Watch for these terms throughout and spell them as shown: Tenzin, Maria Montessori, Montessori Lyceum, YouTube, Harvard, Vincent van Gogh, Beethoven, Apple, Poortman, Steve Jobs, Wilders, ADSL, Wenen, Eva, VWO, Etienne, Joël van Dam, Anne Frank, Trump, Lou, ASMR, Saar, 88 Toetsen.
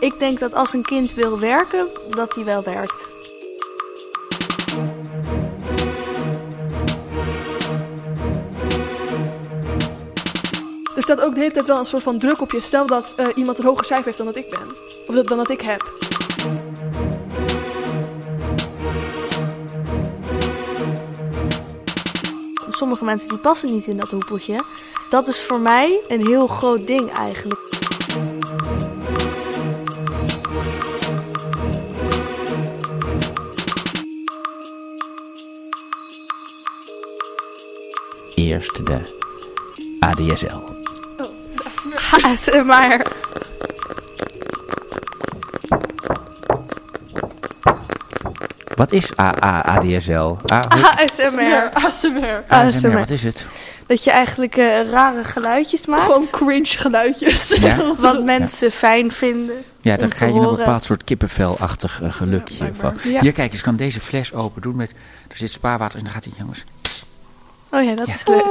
Ik denk dat als een kind wil werken, dat hij wel werkt. Er staat ook de hele tijd wel een soort van druk op je. Stel dat iemand een hoger cijfer heeft dan dat ik ben. Of dan dat ik heb. Sommige mensen die passen niet in dat hoepeltje. Dat is voor mij een heel groot ding eigenlijk. Eerst de ADSL. Oh, ASMR. Wat is ADSL? ASMR. ASMR, wat is het? Dat je eigenlijk rare geluidjes maakt. Gewoon cringe geluidjes. Ja? Wat mensen fijn vinden. Ja, dan krijg je een bepaald soort kippenvelachtig gelukje. Ja. Hier, kijk eens, ik kan deze fles open doen. Er zit spaarwater in, dan gaat hij, jongens. Oh ja, dat is leuk.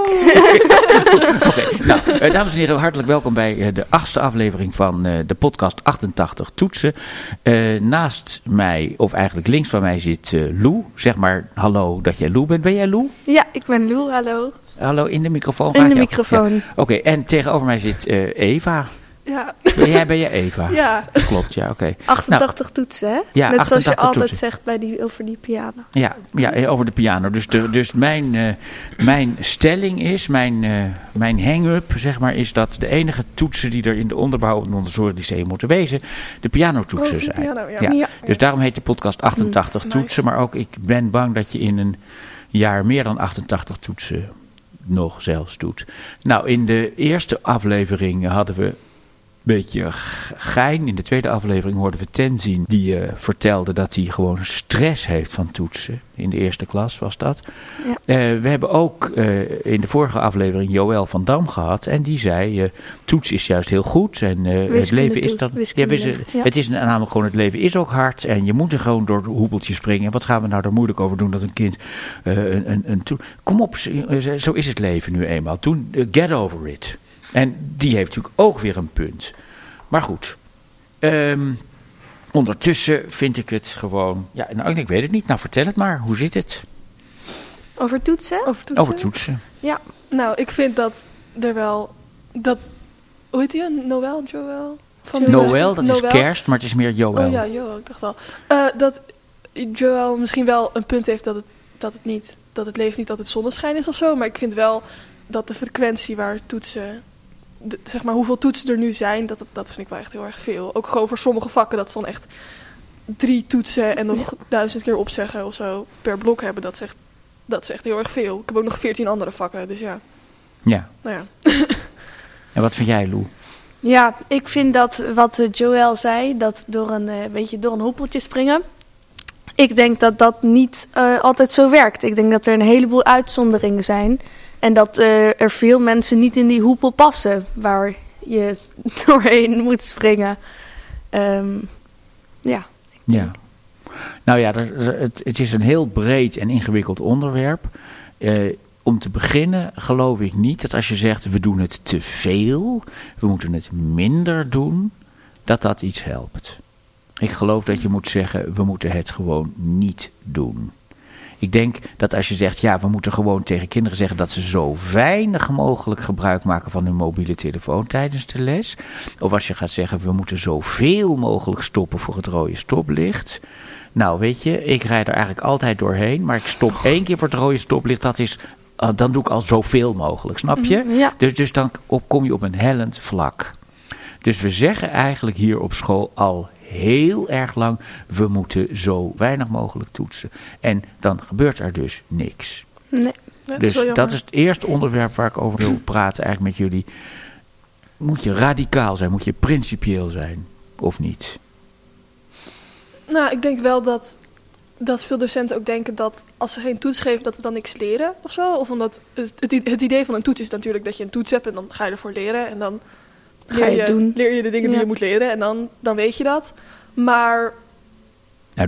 Oké, nou, dames en heren, hartelijk welkom bij de 8e aflevering van de podcast 88 Toetsen. Naast mij, of eigenlijk links van mij, zit Lou. Zeg maar hallo dat jij Lou bent. Ben jij Lou? Ja, ik ben Lou, hallo. Hallo, in de microfoon? In de microfoon. Ja. Oké, en tegenover mij zit Eva. Ja. Ben jij Eva? Ja. Klopt, ja, oké. 88 toetsen, hè? Ja, net zoals je altijd toetsen zegt bij over die piano. Ja, over de piano. Dus mijn stelling is, mijn hang-up, zeg maar, is dat de enige toetsen die er in de onderbouw op het Montessori Lyceum moeten wezen, de pianotoetsen zijn. Piano, ja. Dus daarom heet de podcast 88 toetsen, nice. Maar ook ik ben bang dat je in een jaar meer dan 88 toetsen nog zelfs doet. Nou, in de eerste aflevering hadden we beetje gein. In de tweede aflevering hoorden we Tenzin, die vertelde dat hij gewoon stress heeft van toetsen. In de eerste klas was dat. Ja. We hebben ook in de vorige aflevering Joël van Dam gehad. En die zei, toets is juist heel goed. En het leven is dan... Het is namelijk gewoon, het leven is ook hard. En je moet er gewoon door het hoepeltje springen. En wat gaan we nou er moeilijk over doen dat een kind... kom op, zo is het leven nu eenmaal. Toen, get over it. En die heeft natuurlijk ook weer een punt. Maar goed, ondertussen vind ik het gewoon... Ja, nou, ik weet het niet. Nou, vertel het maar. Hoe zit het? Over toetsen? Over toetsen. Ja, nou, ik vind dat er wel... Dat, hoe heet die? Joël? Noël, dat is kerst, maar het is meer Joël. Oh ja, Joël, ik dacht al. Dat Joël misschien wel een punt heeft dat het leeft niet altijd zonneschijn is of zo. Maar ik vind wel dat de frequentie waar toetsen... zeg maar hoeveel toetsen er nu zijn, dat vind ik wel echt heel erg veel. Ook gewoon voor sommige vakken, dat ze dan echt 3 toetsen en nog 1000 keer opzeggen of zo per blok hebben. Dat is echt heel erg veel. Ik heb ook nog 14 andere vakken, dus ja. Ja. Nou ja. En wat vind jij, Lou? Ja, ik vind dat wat Joël zei, dat door een hoepeltje springen... Ik denk dat dat niet altijd zo werkt. Ik denk dat er een heleboel uitzonderingen zijn... En dat er veel mensen niet in die hoepel passen waar je doorheen moet springen. Ja. Nou ja, het is een heel breed en ingewikkeld onderwerp. Om te beginnen geloof ik niet dat als je zegt we doen het te veel, we moeten het minder doen, dat iets helpt. Ik geloof dat je moet zeggen we moeten het gewoon niet doen. Ik denk dat als je zegt, ja, we moeten gewoon tegen kinderen zeggen dat ze zo weinig mogelijk gebruik maken van hun mobiele telefoon tijdens de les. Of als je gaat zeggen, we moeten zoveel mogelijk stoppen voor het rode stoplicht. Nou, weet je, ik rijd er eigenlijk altijd doorheen, maar ik stop 1 keer voor het rode stoplicht. Dat is, dan doe ik al zoveel mogelijk, snap je? Ja. Dus dan kom je op een hellend vlak. Dus we zeggen eigenlijk hier op school al heel erg lang, we moeten zo weinig mogelijk toetsen. En dan gebeurt er dus niks. Nee, dus dat is het eerste onderwerp waar ik over wil praten eigenlijk met jullie. Moet je radicaal zijn? Moet je principieel zijn? Of niet? Nou, ik denk wel dat veel docenten ook denken dat als ze geen toets geven, dat we dan niks leren of zo. Of omdat het idee van een toets is natuurlijk dat je een toets hebt en dan ga je ervoor leren en dan... Leer je de dingen die je moet leren en dan weet je dat. Maar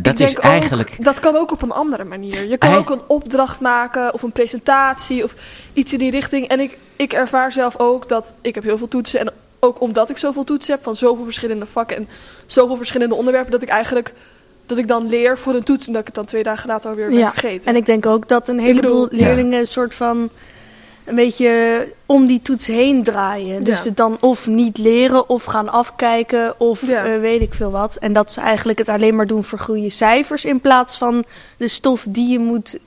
Nou, dat is eigenlijk... ook, dat kan ook op een andere manier. Je kan ook een opdracht maken of een presentatie of iets in die richting. En ik ervaar zelf ook dat ik heb heel veel toetsen. En ook omdat ik zoveel toetsen heb van zoveel verschillende vakken en zoveel verschillende onderwerpen, dat ik eigenlijk... dat ik dan leer voor een toets en dat ik het dan 2 dagen later alweer ben vergeten. En ik denk ook dat een heleboel leerlingen een soort van... een beetje om die toets heen draaien. Dus het dan of niet leren of gaan afkijken of weet ik veel wat. En dat ze eigenlijk het alleen maar doen voor goede cijfers in plaats van de stof die je moet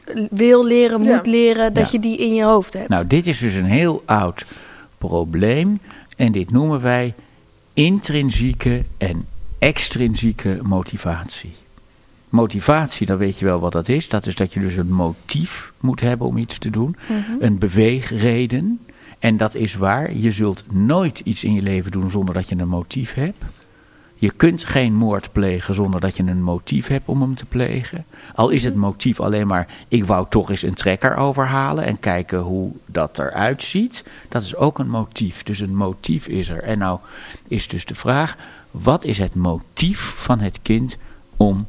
leren, dat je die in je hoofd hebt. Nou, dit is dus een heel oud probleem en dit noemen wij intrinsieke en extrinsieke motivatie. Motivatie, dan weet je wel wat dat is. Dat is dat je dus een motief moet hebben om iets te doen. Mm-hmm. Een beweegreden. En dat is waar. Je zult nooit iets in je leven doen zonder dat je een motief hebt. Je kunt geen moord plegen zonder dat je een motief hebt om hem te plegen. Al is het motief alleen maar, ik wou toch eens een trekker overhalen en kijken hoe dat eruit ziet. Dat is ook een motief. Dus een motief is er. En nou is dus de vraag, wat is het motief van het kind om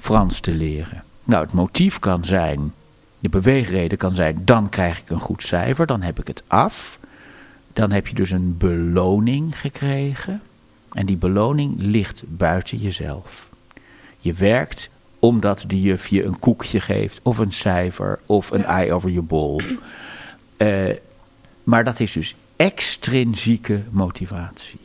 Frans te leren? Nou, het motief kan zijn, de beweegreden kan zijn, dan krijg ik een goed cijfer, dan heb ik het af. Dan heb je dus een beloning gekregen. En die beloning ligt buiten jezelf. Je werkt omdat de juf je een koekje geeft, of een cijfer, of een ei over je bol. Maar dat is dus extrinsieke motivatie.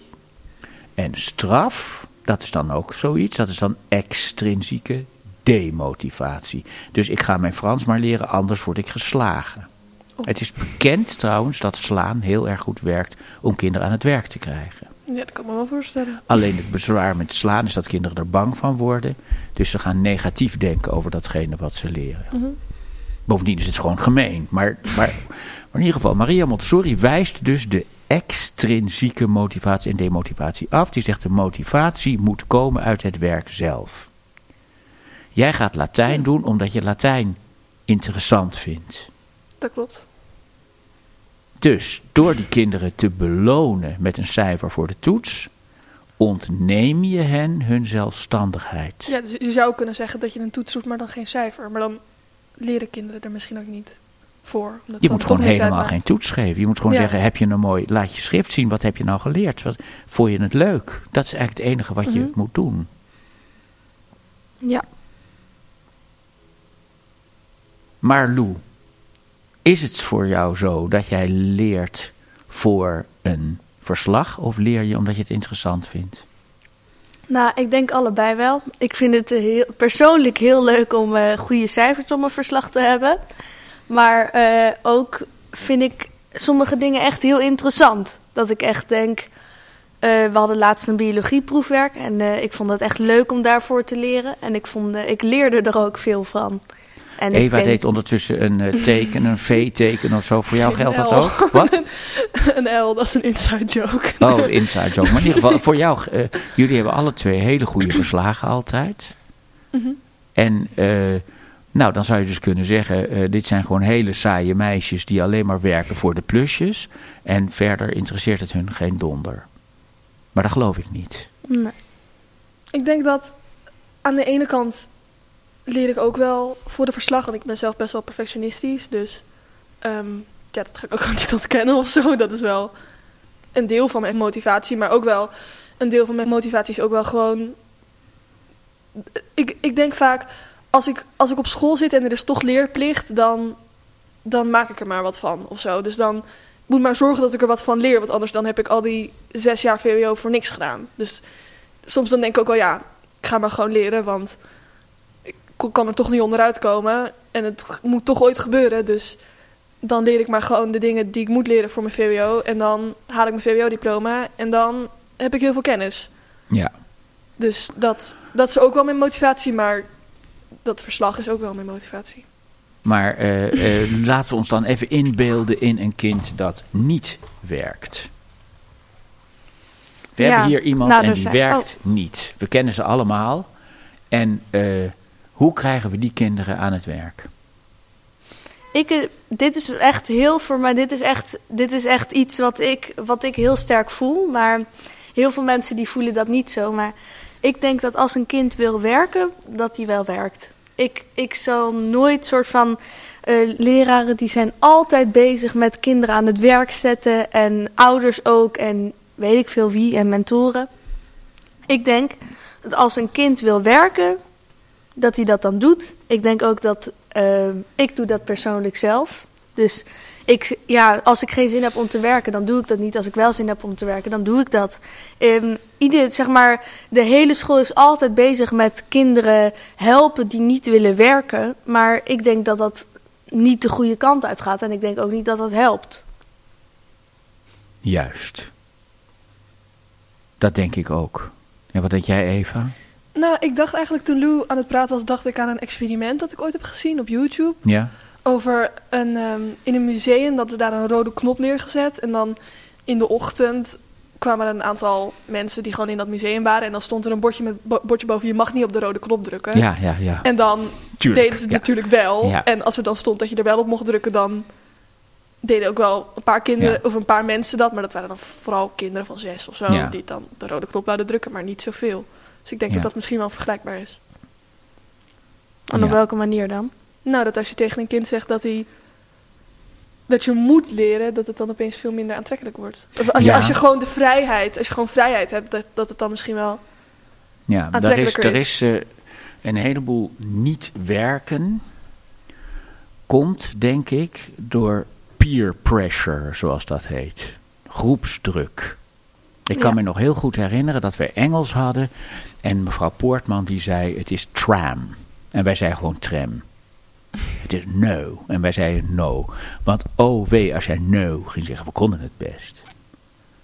En straf, dat is dan ook zoiets, dat is dan extrinsieke demotivatie. Dus ik ga mijn Frans maar leren, anders word ik geslagen. Oh. Het is bekend trouwens dat slaan heel erg goed werkt om kinderen aan het werk te krijgen. Ja, dat kan ik me wel voorstellen. Alleen het bezwaar met slaan is dat kinderen er bang van worden. Dus ze gaan negatief denken over datgene wat ze leren. Mm-hmm. Bovendien is het gewoon gemeen. Maar in ieder geval, Maria Montessori wijst dus de extrinsieke motivatie en demotivatie af. Die zegt de motivatie moet komen uit het werk zelf. Jij gaat Latijn doen omdat je Latijn interessant vindt. Dat klopt. Dus door die kinderen te belonen met een cijfer voor de toets, ontneem je hen hun zelfstandigheid. Ja, dus je zou kunnen zeggen dat je een toets doet, maar dan geen cijfer. Maar dan leren kinderen er misschien ook niet voor. Je moet gewoon helemaal geen toets geven. Je moet gewoon zeggen, heb je een mooi, laat je schrift zien, wat heb je nou geleerd? Wat, vond je het leuk? Dat is eigenlijk het enige wat je moet doen. Ja. Maar Lou, is het voor jou zo dat jij leert voor een verslag of leer je omdat je het interessant vindt? Nou, ik denk allebei wel. Ik vind het persoonlijk heel leuk om goede cijfers om een verslag te hebben. Maar ook vind ik sommige dingen echt heel interessant. Dat ik echt denk, we hadden laatst een biologieproefwerk en ik vond het echt leuk om daarvoor te leren. En ik leerde er ook veel van. En Eva deed ondertussen een teken, een V-teken of zo. Voor jou geldt dat ook? Wat? Een L, dat is een inside joke. Oh, een inside joke. Maar in ieder geval, voor jou, jullie hebben alle 2 hele goede verslagen altijd. Mm-hmm. En nou, dan zou je dus kunnen zeggen, dit zijn gewoon hele saaie meisjes die alleen maar werken voor de plusjes. En verder interesseert het hun geen donder. Maar dat geloof ik niet. Nee. Ik denk dat aan de ene kant leer ik ook wel voor de verslag, want ik ben zelf best wel perfectionistisch. Dus ja, dat ga ik ook gewoon niet ontkennen of zo. Dat is wel een deel van mijn motivatie. Maar ook wel, een deel van mijn motivatie is ook wel gewoon... Ik denk vaak, als ik op school zit en er is toch leerplicht, dan maak ik er maar wat van of zo. Dus dan moet ik maar zorgen dat ik er wat van leer, want anders dan heb ik al die 6 jaar VWO voor niks gedaan. Dus soms dan denk ik ook wel, ja, ik ga maar gewoon leren, want kan er toch niet onderuit komen en het moet toch ooit gebeuren, dus dan leer ik maar gewoon de dingen die ik moet leren voor mijn VWO en dan haal ik mijn VWO-diploma en dan heb ik heel veel kennis. Ja. Dus dat is ook wel mijn motivatie, maar dat verslag is ook wel mijn motivatie. Maar laten we ons dan even inbeelden in een kind dat niet werkt. We hebben hier iemand en die werkt niet. We kennen ze allemaal en... hoe krijgen we die kinderen aan het werk? Dit is echt heel voor mij. Dit is echt iets wat ik heel sterk voel. Maar heel veel mensen die voelen dat niet zo. Maar Ik denk dat als een kind wil werken, dat hij wel werkt. Ik zal nooit soort van leraren die zijn altijd bezig met kinderen aan het werk zetten. En ouders ook en weet ik veel wie en mentoren. Ik denk dat als een kind wil werken, dat hij dat dan doet. Ik denk ook dat, ik doe dat persoonlijk zelf. Dus als ik geen zin heb om te werken, dan doe ik dat niet. Als ik wel zin heb om te werken, dan doe ik dat. De hele school is altijd bezig met kinderen helpen die niet willen werken. Maar ik denk dat dat niet de goede kant uitgaat. En ik denk ook niet dat dat helpt. Juist. Dat denk ik ook. En wat denk jij, Eva? Nou, ik dacht eigenlijk toen Lou aan het praten was, dacht ik aan een experiment dat ik ooit heb gezien op YouTube. Ja. Over in een museum, dat er daar een rode knop neergezet. En dan in de ochtend kwamen er een aantal mensen die gewoon in dat museum waren. En dan stond er een bordje met bordje boven, je mag niet op de rode knop drukken. Ja. En dan deden ze het natuurlijk wel. Ja. En als er dan stond dat je er wel op mocht drukken, dan deden ook wel een paar kinderen of een paar mensen dat. Maar dat waren dan vooral kinderen van 6 of zo, die dan de rode knop wilden drukken, maar niet zoveel. Dus ik denk dat dat misschien wel vergelijkbaar is. En op welke manier dan? Nou, dat als je tegen een kind zegt dat je moet leren, dat het dan opeens veel minder aantrekkelijk wordt. Of als je gewoon vrijheid hebt, dat het dan misschien wel aantrekkelijker is. Er is een heleboel niet werken, komt denk ik door peer pressure, zoals dat heet. Groepsdruk. Ik kan me nog heel goed herinneren dat we Engels hadden en mevrouw Poortman die zei, het is tram. En wij zeiden gewoon tram. Het is no. En wij zeiden no. Want oh wee, als jij no ging zeggen, we konden het best.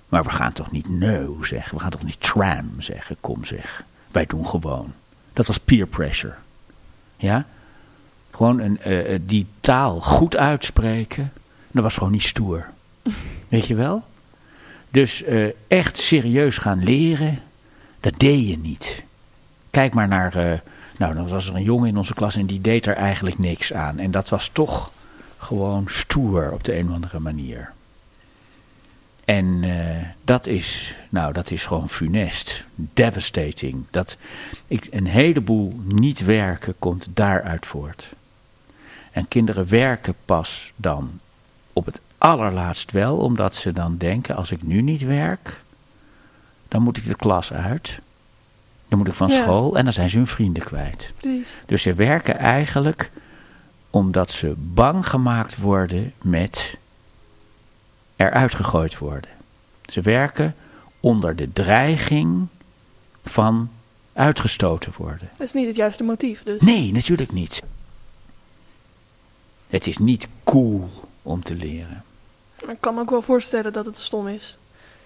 Maar we gaan toch niet no zeggen? We gaan toch niet tram zeggen? Kom zeg. Wij doen gewoon. Dat was peer pressure. Ja? Gewoon die taal goed uitspreken. Dat was gewoon niet stoer. Weet je wel? Dus echt serieus gaan leren, dat deed je niet. Kijk maar naar... dan was er een jongen in onze klas en die deed er eigenlijk niks aan. En dat was toch gewoon stoer op de een of andere manier. En dat is gewoon funest. Devastating. Een heleboel niet werken komt daaruit voort. En kinderen werken pas dan op het allerlaatst wel, omdat ze dan denken, als ik nu niet werk, dan moet ik de klas uit. Dan moet ik van school en dan zijn ze hun vrienden kwijt. Precies. Dus ze werken eigenlijk omdat ze bang gemaakt worden met eruit gegooid worden. Ze werken onder de dreiging van uitgestoten worden. Dat is niet het juiste motief dus. Nee, natuurlijk niet. Het is niet cool om te leren. Maar ik kan me ook wel voorstellen dat het stom is.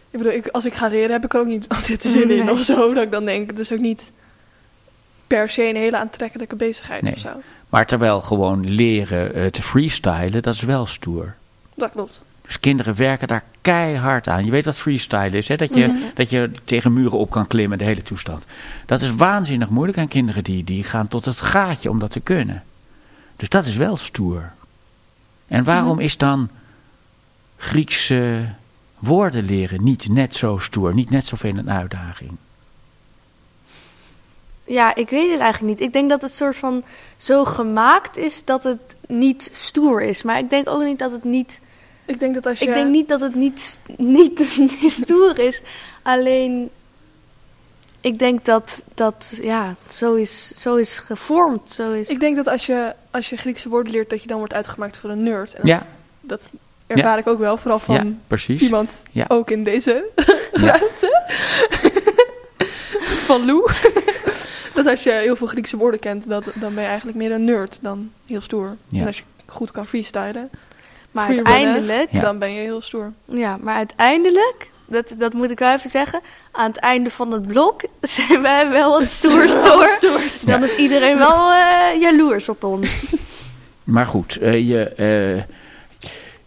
Ik bedoel, als ik ga leren heb ik ook niet altijd de zin in of zo. Dat ik dan denk, het is ook niet per se een hele aantrekkelijke bezigheid of zo. Maar terwijl gewoon leren te freestylen, dat is wel stoer. Dat klopt. Dus kinderen werken daar keihard aan. Je weet wat freestylen is, hè? Dat je tegen muren op kan klimmen, de hele toestand. Dat is waanzinnig moeilijk aan kinderen die gaan tot het gaatje om dat te kunnen. Dus dat is wel stoer. En waarom is dan Griekse... woorden leren niet net zo stoer, niet net zoveel een uitdaging. Ja, ik weet het eigenlijk niet. Ik denk dat het soort van zo gemaakt is dat het niet stoer is. Maar ik denk ook niet dat het niet... Ik denk dat als je... Ik denk niet dat het niet stoer is. Alleen, ik denk dat zo is gevormd. Zo is... Ik denk dat als je Griekse woorden leert, dat je dan wordt uitgemaakt voor een nerd. En dat... ervaar ik ook wel, vooral van iemand ook in deze ruimte. Van Lou. Dat als je heel veel Griekse woorden kent, dan ben je eigenlijk meer een nerd dan heel stoer. Ja. En als je goed kan freestylen, maar uiteindelijk dan ben je heel stoer. Ja, maar uiteindelijk, dat moet ik wel even zeggen, aan het einde van het blok zijn wij wel wat stoers. Dan is iedereen wel jaloers op ons. Maar goed,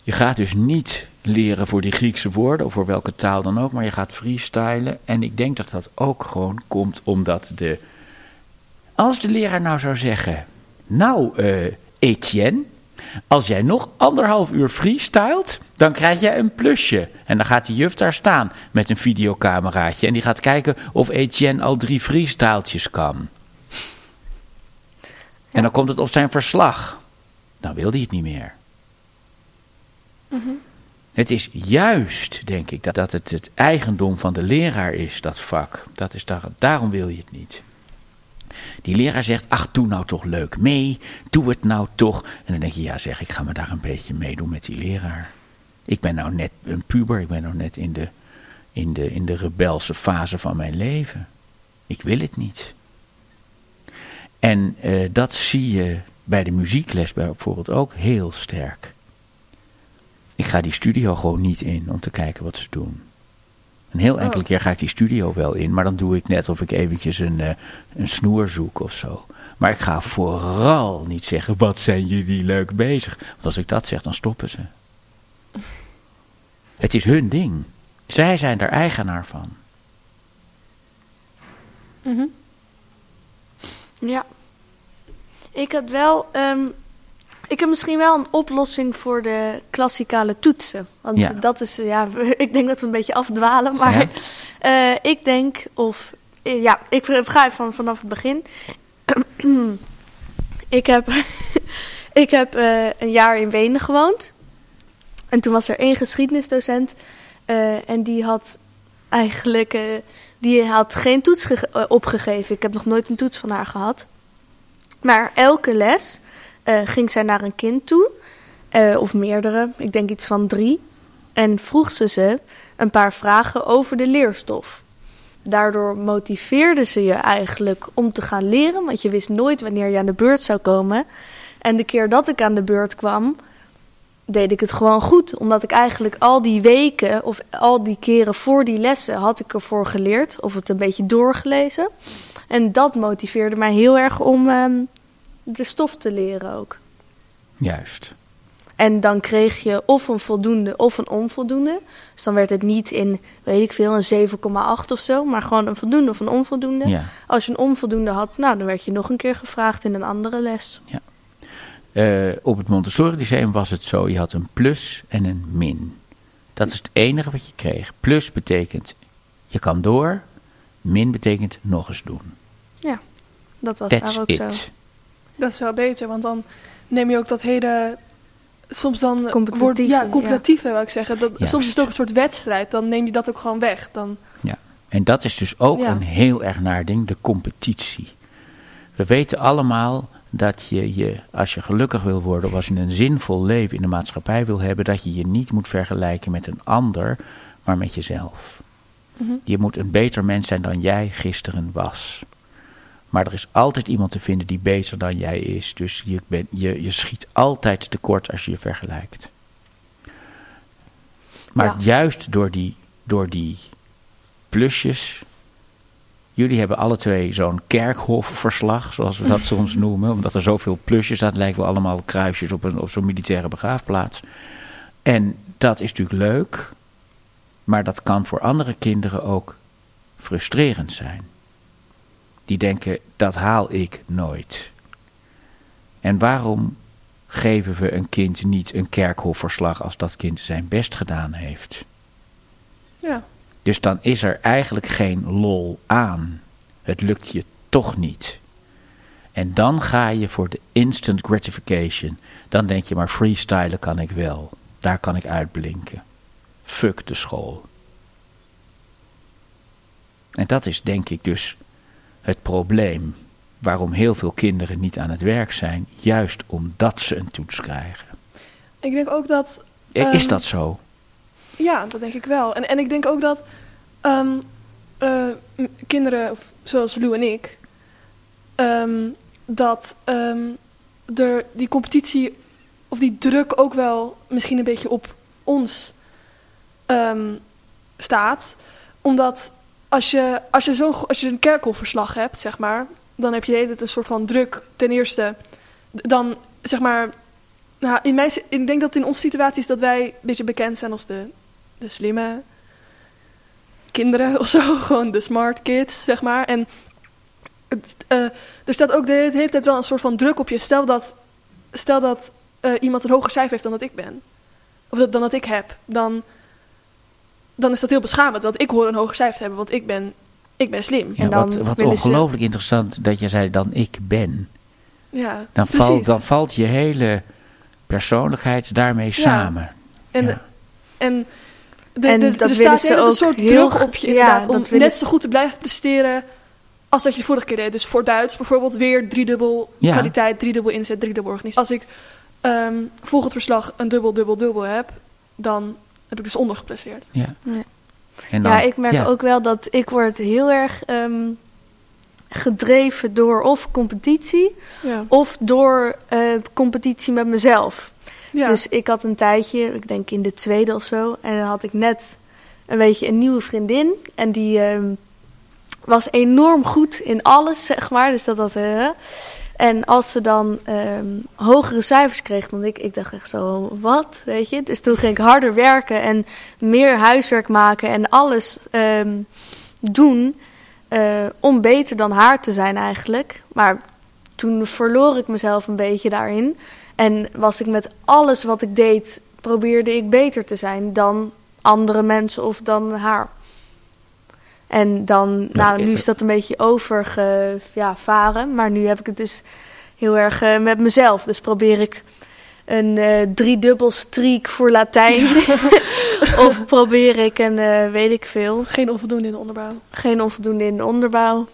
je gaat dus niet leren voor die Griekse woorden, of voor welke taal dan ook, maar je gaat freestylen. En ik denk dat dat ook gewoon komt omdat als de leraar nou zou zeggen, Etienne, Als jij nog 1,5 uur freestylt, dan krijg jij een plusje. En dan gaat die juf daar staan met een videocameraatje. En die gaat kijken of Etienne al 3 freestyltjes kan. Ja. En dan komt het op zijn verslag. Dan wil hij het niet meer. Mm-hmm. Het is juist, denk ik, dat het het eigendom van de leraar is, dat vak. Dat is daarom wil je het niet. Die leraar zegt, ach, doe nou toch leuk mee, doe het nou toch. En dan denk je, ja zeg, ik ga me daar een beetje meedoen met die leraar. Ik ben nou net een puber, ik ben nou net in de rebelse fase van mijn leven. Ik wil het niet. En dat zie je bij de muziekles bijvoorbeeld ook heel sterk. Ik ga die studio gewoon niet in om te kijken wat ze doen. Een heel enkele keer ga ik die studio wel in, maar dan doe ik net of ik eventjes een snoer zoek of zo. Maar ik ga vooral niet zeggen, wat zijn jullie leuk bezig? Want als ik dat zeg, dan stoppen ze. Het is hun ding. Zij zijn er eigenaar van. Mm-hmm. Ja. Ik heb misschien wel een oplossing voor de klassikale toetsen. Want dat is, ik denk dat we een beetje afdwalen. Maar ik denk, ik ga even vanaf het begin. Ik heb een jaar in Wenen gewoond. En toen was er 1 geschiedenisdocent. En die had eigenlijk, geen toets opgegeven. Ik heb nog nooit een toets van haar gehad. Maar elke les... ging zij naar een kind toe, of meerdere, ik denk iets van 3... en vroeg ze een paar vragen over de leerstof. Daardoor motiveerde ze je eigenlijk om te gaan leren, want je wist nooit wanneer je aan de beurt zou komen. En de keer dat ik aan de beurt kwam, deed ik het gewoon goed, omdat ik eigenlijk al die weken, of al die keren voor die lessen, had ik ervoor geleerd, of het een beetje doorgelezen. En dat motiveerde mij heel erg om... de stof te leren ook. Juist. En dan kreeg je of een voldoende of een onvoldoende. Dus dan werd het niet in, weet ik veel, een 7,8 of zo. Maar gewoon een voldoende of een onvoldoende. Ja. Als je een onvoldoende had, dan werd je nog een keer gevraagd in een andere les. Ja. Op het Montessori Lyceum was het zo, je had een plus en een min. Dat is het enige wat je kreeg. Plus betekent, je kan door. Min betekent, nog eens doen. Ja, dat was daar ook zo. Dat is wel beter, want dan neem je ook dat hele... Soms dan... competitieve wil ik zeggen. Soms is het ook een soort wedstrijd. Dan neem je dat ook gewoon weg. Dan... Ja, en dat is dus ook een heel erg naar ding, de competitie. We weten allemaal dat je, als je gelukkig wil worden... of als je een zinvol leven in de maatschappij wil hebben... dat je je niet moet vergelijken met een ander, maar met jezelf. Mm-hmm. Je moet een beter mens zijn dan jij gisteren was... Maar er is altijd iemand te vinden die beter dan jij is. Dus je schiet altijd tekort als je je vergelijkt. Maar juist door die plusjes... Jullie hebben alle 2 zo'n kerkhofverslag, zoals we dat soms noemen. Omdat er zoveel plusjes staat, lijken we allemaal kruisjes op zo'n militaire begraafplaats. En dat is natuurlijk leuk. Maar dat kan voor andere kinderen ook frustrerend zijn. Die denken, dat haal ik nooit. En waarom geven we een kind niet een kerkhofverslag als dat kind zijn best gedaan heeft? Ja. Dus dan is er eigenlijk geen lol aan. Het lukt je toch niet. En dan ga je voor de instant gratification. Dan denk je, maar freestylen kan ik wel. Daar kan ik uitblinken. Fuck de school. En dat is denk ik dus... Het probleem waarom heel veel kinderen niet aan het werk zijn... juist omdat ze een toets krijgen. Ik denk ook dat... is dat zo? Ja, dat denk ik wel. En ik denk ook dat kinderen zoals Lou en ik... dat die competitie of die druk ook wel misschien een beetje op ons staat. Omdat... Als je een kerkhofverslag hebt, zeg maar... dan heb je de hele tijd een soort van druk. Ten eerste, dan zeg maar... Nou, ik denk dat in onze situatie is dat wij een beetje bekend zijn als de slimme kinderen of zo. Gewoon de smart kids, zeg maar. En er staat ook de hele tijd wel een soort van druk op je. Stel dat iemand een hoger cijfer heeft dan dat ik ben. Of dat, dan dat ik heb. Dan is dat heel beschamend. Dat ik hoor een hoger cijfer te hebben. Want ik ben slim. Ja, en dan wat ongelooflijk interessant dat je zei dan ik ben. Ja, dan valt je hele persoonlijkheid daarmee samen. En, ja. Er staat een soort druk op je inderdaad. Om net zo goed te blijven presteren als dat je de vorige keer deed. Dus voor Duits bijvoorbeeld weer 3-dubbel kwaliteit, 3-dubbel inzet, 3-dubbel organisatie. Als ik volgend verslag een dubbel heb, dan heb ik dus ondergepresteerd. Ja, ja. En dan, ja ik merk ook wel dat ik word heel erg gedreven door of competitie of door competitie met mezelf. Ja. Dus ik had een tijdje, ik denk in de tweede of zo, en dan had ik net een beetje een nieuwe vriendin. En die was enorm goed in alles, zeg maar. Dus dat was... En als ze dan hogere cijfers kreeg dan ik dacht echt zo, wat, weet je? Dus toen ging ik harder werken en meer huiswerk maken en alles doen om beter dan haar te zijn eigenlijk. Maar toen verloor ik mezelf een beetje daarin. En was ik met alles wat ik deed, probeerde ik beter te zijn dan andere mensen of dan haar. En dan, nu is dat een beetje overgevaren. Maar nu heb ik het dus heel erg met mezelf. Dus probeer ik een 3-dubbel streak voor Latijn. Ja. Of probeer ik een, weet ik veel. Geen onvoldoende in de onderbouw.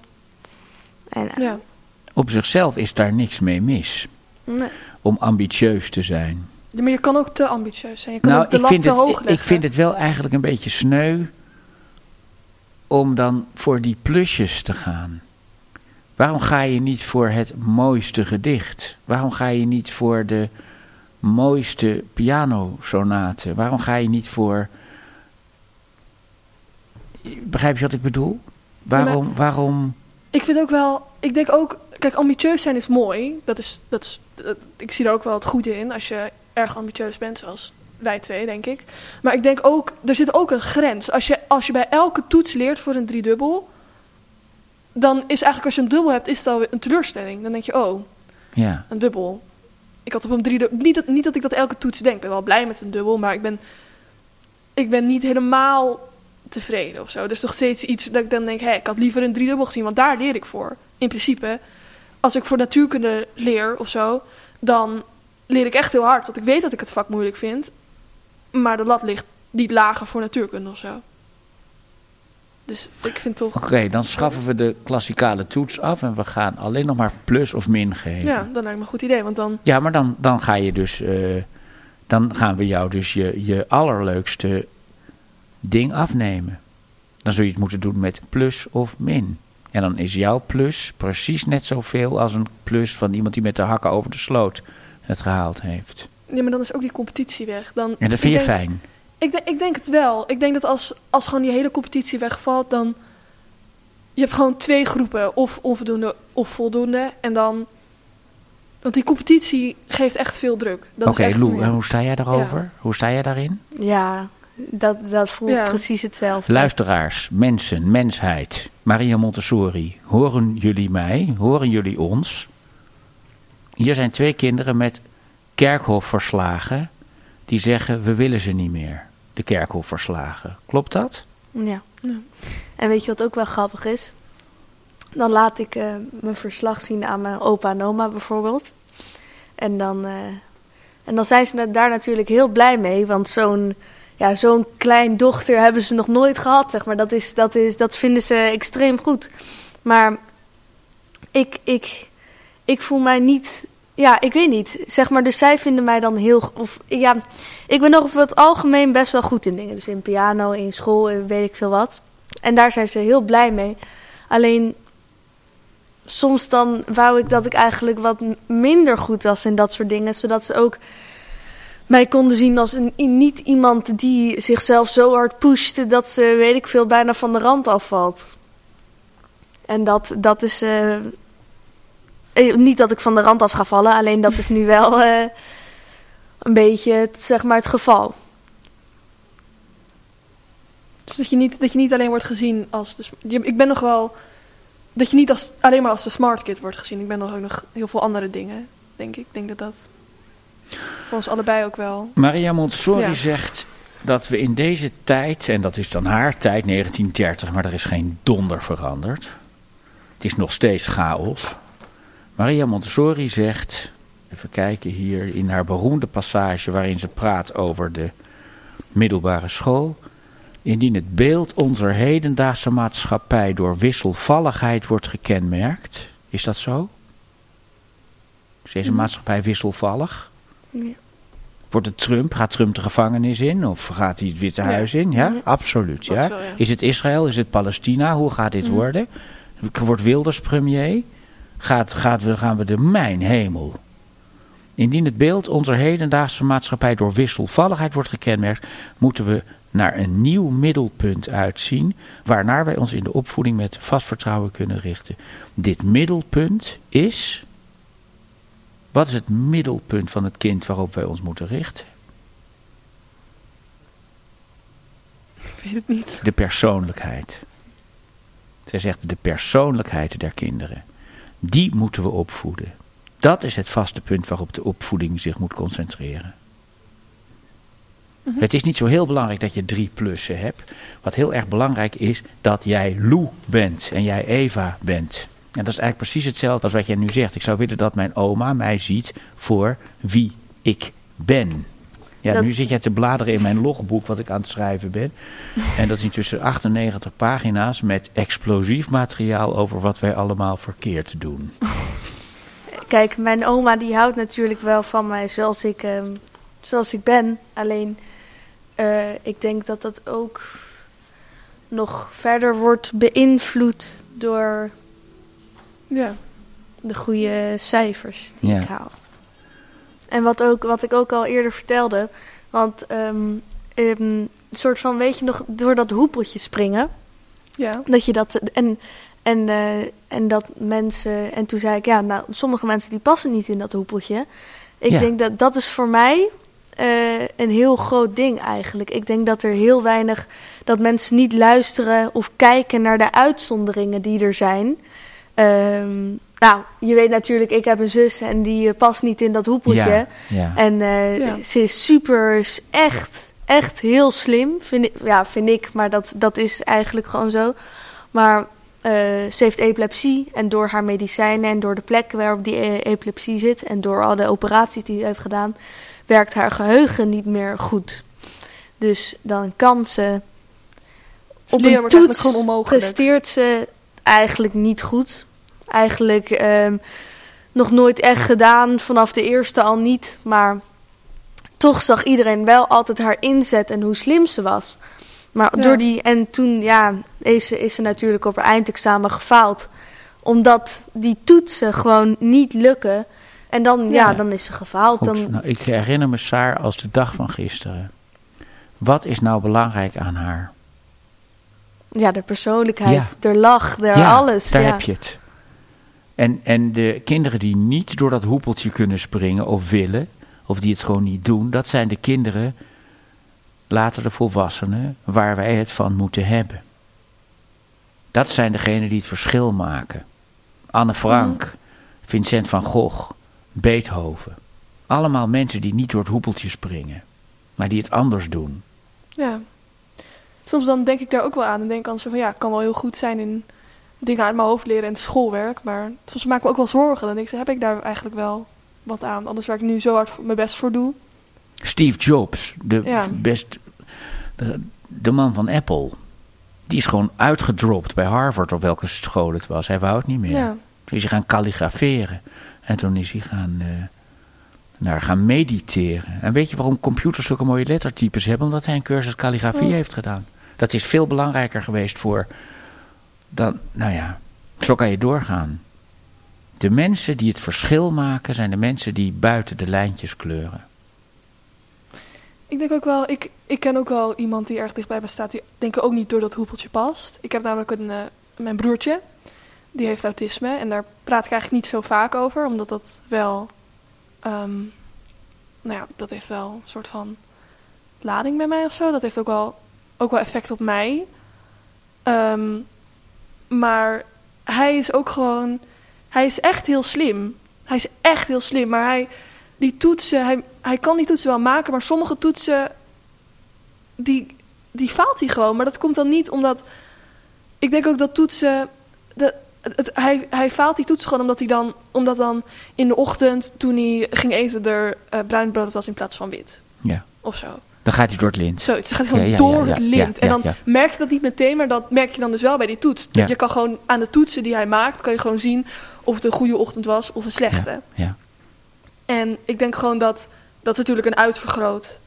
En, ja. Op zichzelf is daar niks mee mis. Nee. Om ambitieus te zijn. Ja, maar je kan ook te ambitieus zijn. Je kan ook de lat te hoog leggen. Ik vind het wel eigenlijk een beetje sneu om dan voor die plusjes te gaan. Waarom ga je niet voor het mooiste gedicht? Waarom ga je niet voor de mooiste pianosonate? Waarom ga je niet voor... Begrijp je wat ik bedoel? Waarom? Ik vind ook wel... Ik denk ook... Kijk, ambitieus zijn is mooi. Dat is, ik zie er ook wel het goede in als je erg ambitieus bent, zoals wij twee, denk ik. Maar ik denk ook, er zit ook een grens. Als je bij elke toets leert voor een 3-dubbel... dan is eigenlijk als je een dubbel hebt, is het alweer een teleurstelling. Dan denk je, oh, ja, een dubbel. Ik had op een 3-dubbel... Niet dat ik dat elke toets denk. Ik ben wel blij met een dubbel, maar ik ben niet helemaal tevreden of zo. Dus nog steeds iets dat ik dan denk, ik had liever een 3-dubbel gezien, want daar leer ik voor. In principe, als ik voor natuurkunde leer of zo, dan leer ik echt heel hard. Want ik weet dat ik het vak moeilijk vind, maar de lat ligt niet lager voor natuurkunde of zo. Dus ik vind toch... Oké, dan schaffen we de klassikale toets af en we gaan alleen nog maar plus of min geven. Ja, dat lijkt me een goed idee, want dan... Ja, maar dan ga je dus... dan gaan we jou dus je allerleukste ding afnemen. Dan zul je het moeten doen met plus of min. En dan is jouw plus precies net zoveel als een plus van iemand die met de hakken over de sloot het gehaald heeft. Ja, maar dan is ook die competitie weg. En dat vind je fijn? Ik denk het wel. Ik denk dat als gewoon die hele competitie wegvalt, dan... Je hebt gewoon twee groepen, of onvoldoende of voldoende. En dan... Want die competitie geeft echt veel druk. Oké, Lou, en hoe sta jij daarover? Ja. Hoe sta jij daarin? Ja, dat voelt precies hetzelfde. Luisteraars, mensen, mensheid, Maria Montessori, horen jullie mij? Horen jullie ons? Hier zijn twee kinderen met kerkhofverslagen die zeggen, we willen ze niet meer. De kerkhofverslagen. Klopt dat? Ja. En weet je wat ook wel grappig is? Dan laat ik mijn verslag zien aan mijn opa en oma bijvoorbeeld. En dan zijn ze daar natuurlijk heel blij mee. Want zo'n kleindochter hebben ze nog nooit gehad, zeg maar. Dat vinden ze extreem goed. Maar ik voel mij niet... Ja, ik weet niet. Zeg maar, dus zij vinden mij dan heel... ik ben over het algemeen best wel goed in dingen. Dus in piano, in school, en weet ik veel wat. En daar zijn ze heel blij mee. Alleen, soms dan wou ik dat ik eigenlijk wat minder goed was in dat soort dingen. Zodat ze ook mij konden zien als niet iemand die zichzelf zo hard pushte dat ze, weet ik veel, bijna van de rand afvalt. En dat is... Niet dat ik van de rand af ga vallen, alleen dat is nu wel een beetje, zeg maar, het geval. Dus dat je niet alleen wordt gezien als... ik ben nog wel... Dat je niet alleen maar als de smart kid wordt gezien. Ik ben nog ook nog heel veel andere dingen, denk ik. Ik denk dat dat... Voor ons allebei ook wel. Maria Montessori zegt dat we in deze tijd, en dat is dan haar tijd, 1930, maar er is geen donder veranderd. Het is nog steeds chaos. Maria Montessori zegt, even kijken hier in haar beroemde passage waarin ze praat over de middelbare school. Indien het beeld onze hedendaagse maatschappij door wisselvalligheid wordt gekenmerkt. Is dat zo? Is deze maatschappij wisselvallig? Ja. Wordt het Trump? Gaat Trump de gevangenis in? Of gaat hij het Witte Huis in? Ja, absoluut. Ja. Wel, ja. Is het Israël? Is het Palestina? Hoe gaat dit worden? Wordt Wilders premier? Gaan we de mijn hemel? Indien het beeld onze hedendaagse maatschappij door wisselvalligheid wordt gekenmerkt, moeten we naar een nieuw middelpunt uitzien, waarnaar wij ons in de opvoeding met vast vertrouwen kunnen richten. Dit middelpunt is... Wat is het middelpunt van het kind waarop wij ons moeten richten? Ik weet het niet. De persoonlijkheid. Zij zegt de persoonlijkheid der kinderen. Die moeten we opvoeden. Dat is het vaste punt waarop de opvoeding zich moet concentreren. Het is niet zo heel belangrijk dat je 3 plussen hebt. Wat heel erg belangrijk is, dat jij Lou bent en jij Eva bent. En dat is eigenlijk precies hetzelfde als wat jij nu zegt. Ik zou willen dat mijn oma mij ziet voor wie ik ben. Ja, dat... Nu zit jij te bladeren in mijn logboek wat ik aan het schrijven ben. En dat is intussen 98 pagina's met explosief materiaal over wat wij allemaal verkeerd doen. Kijk, mijn oma die houdt natuurlijk wel van mij zoals ik ben. Alleen, ik denk dat dat ook nog verder wordt beïnvloed door... Ja, de goede cijfers die ik haal. En wat ik ook al eerder vertelde, want een soort van, weet je nog, door dat hoepeltje springen. Ja. Dat je dat, en dat mensen, en toen zei ik, ja, nou, sommige mensen die passen niet in dat hoepeltje. Ik denk dat is voor mij een heel groot ding eigenlijk. Ik denk dat er heel weinig, dat mensen niet luisteren of kijken naar de uitzonderingen die er zijn. Nou, je weet natuurlijk, ik heb een zus en die past niet in dat hoepeltje. Ja, ja. En ze is echt heel slim, vind ik. Maar dat is eigenlijk gewoon zo. Maar ze heeft epilepsie en door haar medicijnen en door de plek waarop die epilepsie zit... en door al de operaties die ze heeft gedaan, werkt haar geheugen niet meer goed. Dus dan kan ze op een toets, presteert ze... Eigenlijk niet goed. Eigenlijk nog nooit echt gedaan. Vanaf de eerste al niet. Maar toch zag iedereen wel altijd haar inzet en hoe slim ze was. Maar door die... En toen is ze natuurlijk op haar eindexamen gefaald. Omdat die toetsen gewoon niet lukken. En dan, dan is ze gefaald. Goed, dan... Nou, ik herinner me Saar als de dag van gisteren. Wat is nou belangrijk aan haar? Ja, de persoonlijkheid, de lach, alles. Daar heb je het. En de kinderen die niet door dat hoepeltje kunnen springen of willen, of die het gewoon niet doen, dat zijn de kinderen, later de volwassenen, waar wij het van moeten hebben. Dat zijn degenen die het verschil maken. Anne Frank, Vincent van Gogh, Beethoven. Allemaal mensen die niet door het hoepeltje springen, maar die het anders doen. Ja. Soms dan denk ik daar ook wel aan en denk aan van ik kan wel heel goed zijn in dingen uit mijn hoofd leren en schoolwerk. Maar soms maak ik me ook wel zorgen. Dan denk ik, heb ik daar eigenlijk wel wat aan? Anders waar ik nu zo hard mijn best voor doe. Steve Jobs, de man van Apple. Die is gewoon uitgedropt bij Harvard op welke school het was. Hij wou het niet meer. Ja. Toen is hij gaan kalligraferen. En toen is hij gaan... gaan mediteren. En weet je waarom computers zulke mooie lettertypes hebben? Omdat hij een cursus kalligrafie heeft gedaan. Dat is veel belangrijker geweest voor... Dan, zo kan je doorgaan. De mensen die het verschil maken... zijn de mensen die buiten de lijntjes kleuren. Ik denk ook wel... Ik ken ook wel iemand die erg dichtbij me staat... die denk ik ook niet door dat hoepeltje past. Ik heb namelijk mijn broertje. Die heeft autisme. En daar praat ik eigenlijk niet zo vaak over. Omdat dat wel... dat heeft wel een soort van lading bij mij of zo. Dat heeft ook wel effect op mij. Maar hij is echt heel slim. Maar hij die toetsen, hij kan die toetsen wel maken, maar sommige toetsen, die faalt hij gewoon. Maar dat komt dan niet omdat, ik denk ook dat toetsen, hij faalt die toetsen gewoon omdat dan in de ochtend toen hij ging eten er bruin brood was in plaats van wit. Ja. Of zo. Dan gaat hij door het lint. Zo, het gaat gewoon door het lint. Ja, en dan merk je dat niet meteen, maar dat merk je dan dus wel bij die toets. Ja. Je kan gewoon aan de toetsen die hij maakt, kan je gewoon zien of het een goede ochtend was of een slechte. Ja. Ja. En ik denk gewoon dat is natuurlijk een uitvergroot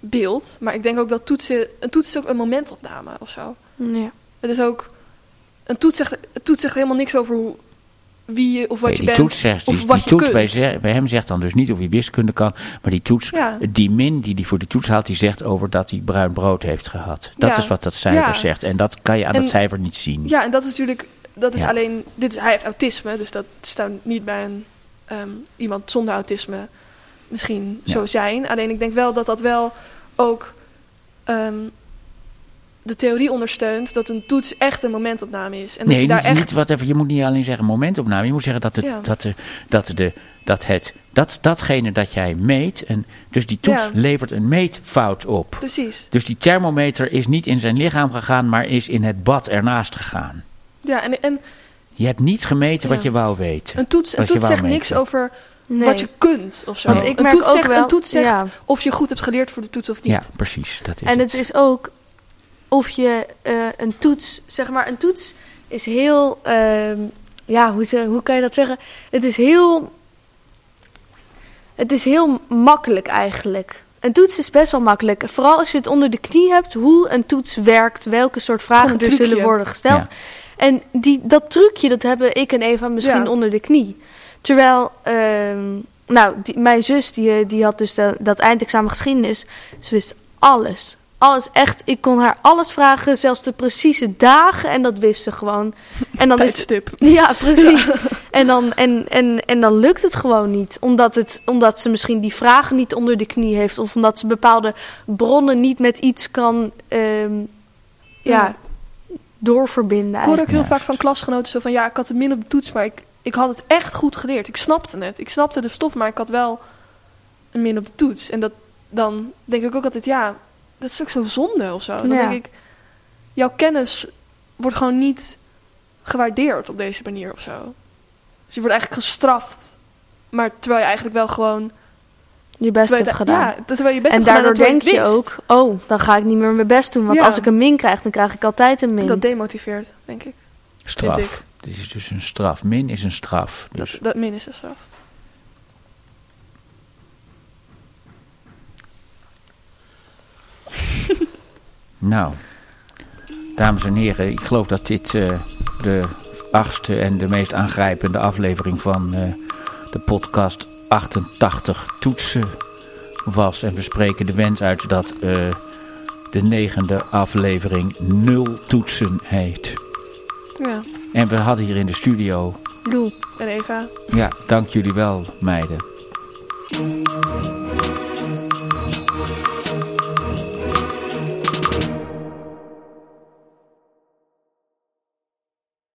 beeld. Maar ik denk ook dat een toets is ook een momentopname of zo. Ja. Het is ook, een toets zegt helemaal niks over wie je of wat je bent. Die toets bij hem zegt dan dus niet of je wiskunde kan. Maar die toets, die min die hij voor die toets haalt, die zegt over dat hij bruin brood heeft gehad. Dat is wat dat cijfer zegt. En dat kan je aan dat cijfer niet zien. Ja, en dat is natuurlijk, alleen, hij heeft autisme. Dus dat staat niet bij een iemand zonder autisme misschien zo zijn. Alleen ik denk wel dat wel ook de theorie ondersteunt dat een toets echt een momentopname is. En je moet niet alleen zeggen momentopname. Je moet zeggen datgene dat jij meet. En dus die toets levert een meetfout op. Precies. Dus die thermometer is niet in zijn lichaam gegaan, maar is in het bad ernaast gegaan. Ja, en je hebt niet gemeten wat je wou weten. Een toets zegt niks over wat je kunt of zo. Want ik merk ook wel, een toets zegt of je goed hebt geleerd voor de toets of niet. Ja, precies. Dat is het is ook of je een toets, zeg maar, een toets is heel, hoe kan je dat zeggen? Het is heel makkelijk eigenlijk. Een toets is best wel makkelijk. Vooral als je het onder de knie hebt, hoe een toets werkt, welke soort vragen er zullen worden gesteld. Ja. En dat trucje, dat hebben ik en Eva misschien onder de knie. Terwijl, mijn zus, die had dus dat eindexamen geschiedenis. Ze wist alles. Alles echt. Ik kon haar alles vragen, zelfs de precieze dagen. En dat wist ze gewoon. En dan tijdstip. Ja, precies. Ja. En dan lukt het gewoon niet. Omdat ze misschien die vragen niet onder de knie heeft. Of omdat ze bepaalde bronnen niet met iets kan doorverbinden. Ik hoor ook heel vaak van klasgenoten zo van, ik had het min op de toets, maar ik had het echt goed geleerd. Ik snapte het. Ik snapte de stof, maar ik had wel een min op de toets. En dan denk ik ook altijd, dat is ook zo zonde of zo. Dan denk ik, jouw kennis wordt gewoon niet gewaardeerd op deze manier of zo. Dus je wordt eigenlijk gestraft, maar terwijl je eigenlijk wel gewoon je best hebt gedaan. Ja, terwijl je best hebt gedaan. En daardoor denk je ook, dan ga ik niet meer mijn best doen. Want als ik een min krijg, dan krijg ik altijd een min. Dat demotiveert, denk ik. Straf. Dit is dus een straf. Min is een straf. Dus. Dat min is een straf. Nou, dames en heren, ik geloof dat dit de 8e en de meest aangrijpende aflevering van de podcast 88 Toetsen was. En we spreken de wens uit dat de 9e aflevering 0 Toetsen heet. Ja. En we hadden hier in de studio Lou en Eva. Ja, dank jullie wel, meiden.